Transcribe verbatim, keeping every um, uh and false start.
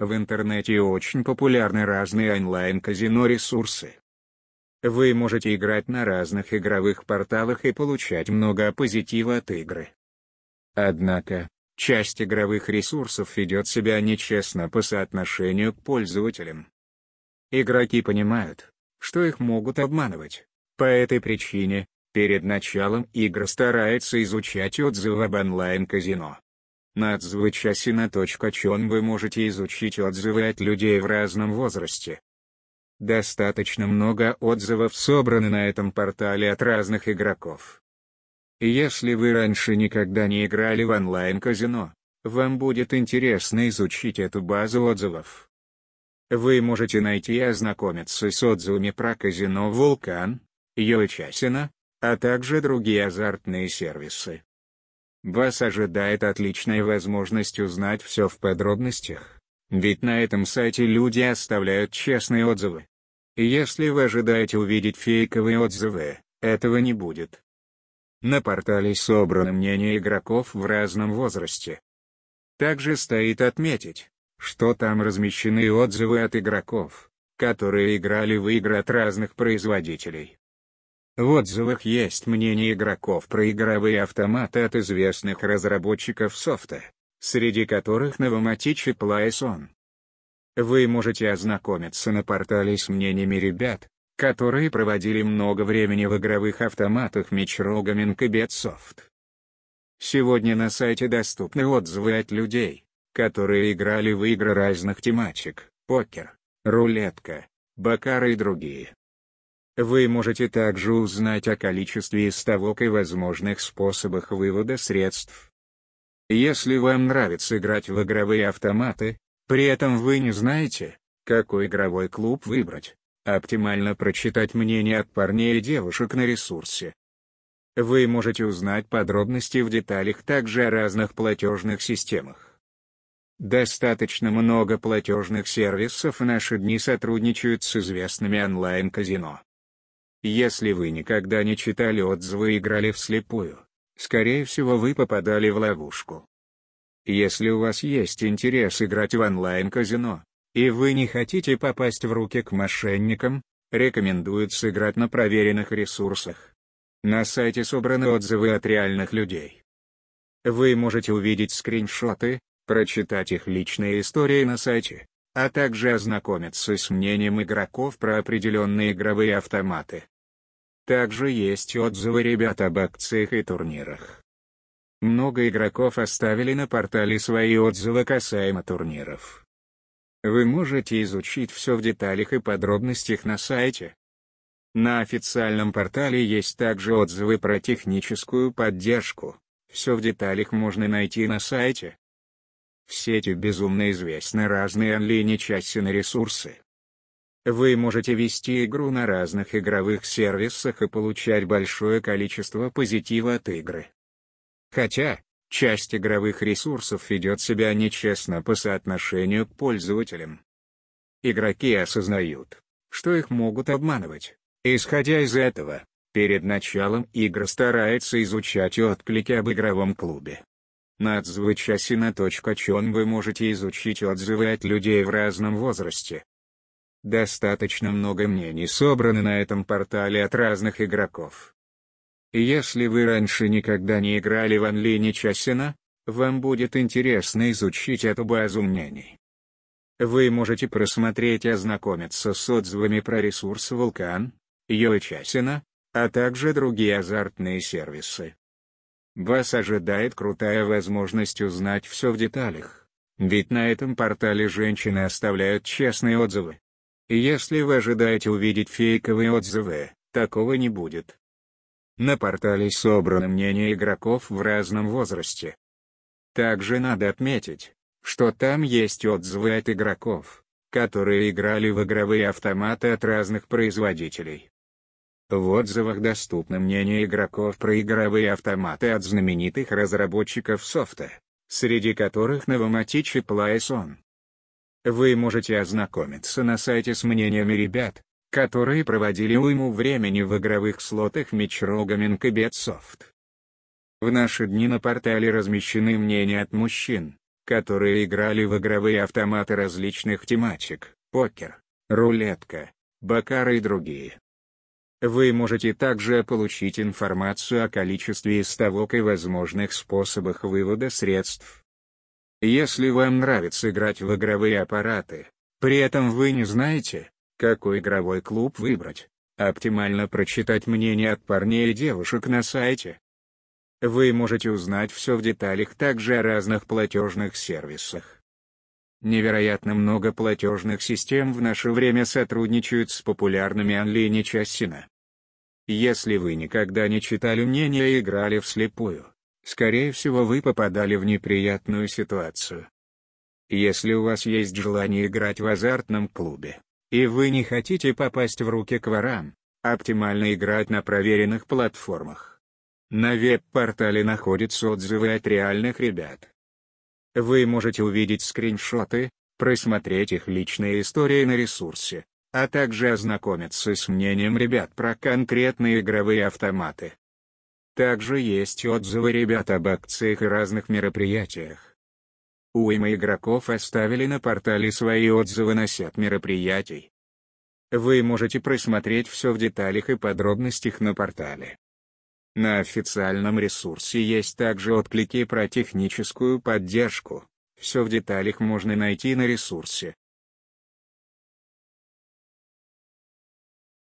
В интернете очень популярны разные онлайн-казино ресурсы. Вы можете играть на разных игровых порталах и получать много позитива от игры. Однако, часть игровых ресурсов ведет себя нечестно по соотношению к пользователям. Игроки понимают, что их могут обманывать. По этой причине, перед началом игр стараются изучать отзывы об онлайн-казино. На отзывы-casino точка ком вы можете изучить отзывы от людей в разном возрасте. Достаточно много отзывов собрано на этом портале от разных игроков. Если вы раньше никогда не играли в онлайн-казино, вам будет интересно изучить эту базу отзывов. Вы можете найти и ознакомиться с отзывами про казино «Вулкан», JoyCasino, а также другие азартные сервисы. Вас ожидает отличная возможность узнать все в подробностях, ведь на этом сайте люди оставляют честные отзывы. Если вы ожидаете увидеть фейковые отзывы, этого не будет. На портале собраны мнения игроков в разном возрасте. Также стоит отметить, что там размещены отзывы от игроков, которые играли в игры от разных производителей. В отзывах есть мнение игроков про игровые автоматы от известных разработчиков софта, среди которых Novomatic и PlaySon. Вы можете ознакомиться на портале с мнениями ребят, которые проводили много времени в игровых автоматах Microgaming и BetSoft. Сегодня на сайте доступны отзывы от людей, которые играли в игры разных тематик: покер, рулетка, баккара и другие. Вы можете также узнать о количестве ставок и возможных способах вывода средств. Если вам нравится играть в игровые автоматы, при этом вы не знаете, какой игровой клуб выбрать, оптимально прочитать мнения от парней и девушек на ресурсе. Вы можете узнать подробности в деталях также о разных платежных системах. Достаточно много платежных сервисов в наши дни сотрудничают с известными онлайн-казино. Если вы никогда не читали отзывы и играли вслепую, скорее всего вы попадали в ловушку. Если у вас есть интерес играть в онлайн-казино, и вы не хотите попасть в руки к мошенникам, рекомендуется играть на проверенных ресурсах. На сайте собраны отзывы от реальных людей. Вы можете увидеть скриншоты, прочитать их личные истории на сайте, а также ознакомиться с мнением игроков про определенные игровые автоматы. Также есть отзывы ребят об акциях и турнирах. Много игроков оставили на портале свои отзывы касаемо турниров. Вы можете изучить все в деталях и подробностях на сайте. На официальном портале есть также отзывы про техническую поддержку. Все в деталях можно найти на сайте. В сети безумно известны разные онлайн-казино ресурсы. Вы можете вести игру на разных игровых сервисах и получать большое количество позитива от игры. Хотя часть игровых ресурсов ведет себя нечестно по соотношению к пользователям. Игроки осознают, что их могут обманывать. Исходя из этого, перед началом игр стараются изучать отклики об игровом клубе. На отзывы-casino точка ком вы можете изучить отзывы от людей в разном возрасте. Достаточно много мнений собрано на этом портале от разных игроков. Если вы раньше никогда не играли в онлайн-казино, вам будет интересно изучить эту базу мнений. Вы можете просмотреть и ознакомиться с отзывами про ресурс «Вулкан», JoyCasino, а также другие азартные сервисы. Вас ожидает крутая возможность узнать все в деталях, ведь на этом портале женщины оставляют честные отзывы. Если вы ожидаете увидеть фейковые отзывы, такого не будет. На портале собраны мнения игроков в разном возрасте. Также надо отметить, что там есть отзывы от игроков, которые играли в игровые автоматы от разных производителей. В отзывах доступны мнения игроков про игровые автоматы от знаменитых разработчиков софта, среди которых Novomatic и PlaySon. Вы можете ознакомиться на сайте с мнениями ребят, которые проводили уйму времени в игровых слотах Microgaming и BetSoft. В наши дни на портале размещены мнения от мужчин, которые играли в игровые автоматы различных тематик, покер, рулетка, баккара и другие. Вы можете также получить информацию о количестве ставок и возможных способах вывода средств. Если вам нравится играть в игровые аппараты, при этом вы не знаете, какой игровой клуб выбрать, оптимально прочитать мнение от парней и девушек на сайте. Вы можете узнать все в деталях также о разных платежных сервисах. Невероятно много платежных систем в наше время сотрудничают с популярными онлайн-казино. Если вы никогда не читали мнения и играли вслепую, скорее всего вы попадали в неприятную ситуацию. Если у вас есть желание играть в азартном клубе, и вы не хотите попасть в руки к ворам, оптимально играть на проверенных платформах. На веб-портале находятся отзывы от реальных ребят. Вы можете увидеть скриншоты, просмотреть их личные истории на ресурсе, а также ознакомиться с мнением ребят про конкретные игровые автоматы. Также есть отзывы ребят об акциях и разных мероприятиях. Уйма игроков оставили на портале свои отзывы на сет мероприятий. Вы можете просмотреть все в деталях и подробностях на портале. На официальном ресурсе есть также отклики про техническую поддержку, все в деталях можно найти на ресурсе,